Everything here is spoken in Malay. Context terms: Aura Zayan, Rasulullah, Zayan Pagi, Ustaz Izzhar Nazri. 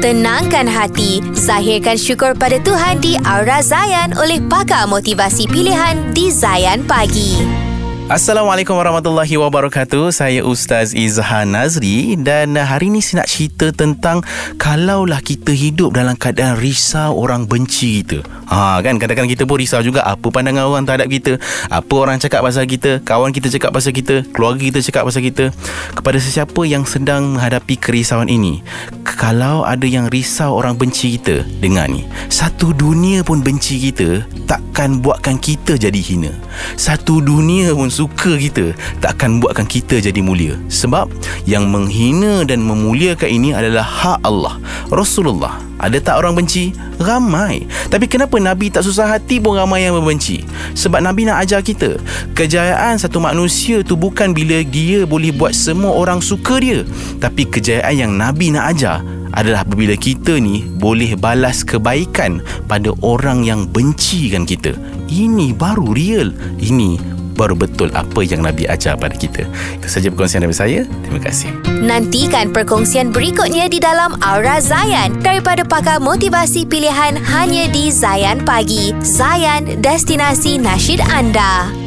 Tenangkan hati, zahirkan syukur pada Tuhan di Aura Zayan oleh pakar motivasi pilihan di Zayan Pagi. Assalamualaikum warahmatullahi wabarakatuh. Saya Ustaz Izzhar Nazri dan hari ini saya nak cerita tentang kalaulah kita hidup dalam keadaan risau orang benci kita. Kan kadang-kadang kita pun risau juga apa pandangan orang terhadap kita, apa orang cakap pasal kita, kawan kita cakap pasal kita, keluarga kita cakap pasal kita. Kepada sesiapa yang sedang menghadapi kerisauan ini, kalau ada yang risau orang benci kita, dengar ni, satu dunia pun benci kita, takkan buatkan kita jadi hina. Satu dunia pun suka kita, takkan buatkan kita jadi mulia. Sebab yang menghina dan memuliakan ini adalah hak Allah. Rasulullah, ada tak orang benci? Ramai. Tapi kenapa Nabi tak susah hati pun ramai yang membenci? Sebab Nabi nak ajar kita, kejayaan satu manusia tu bukan bila dia boleh buat semua orang suka dia. Tapi kejayaan yang Nabi nak ajar adalah apabila kita ni boleh balas kebaikan pada orang yang bencikan kita. Ini baru real, ini baru betul apa yang Nabi ajar pada kita. Itu sahaja perkongsian dari saya. Terima kasih. Nantikan perkongsian berikutnya di dalam Aura Zayan daripada pakar motivasi pilihan hanya di Zayan Pagi. Zayan, destinasi nasyid anda.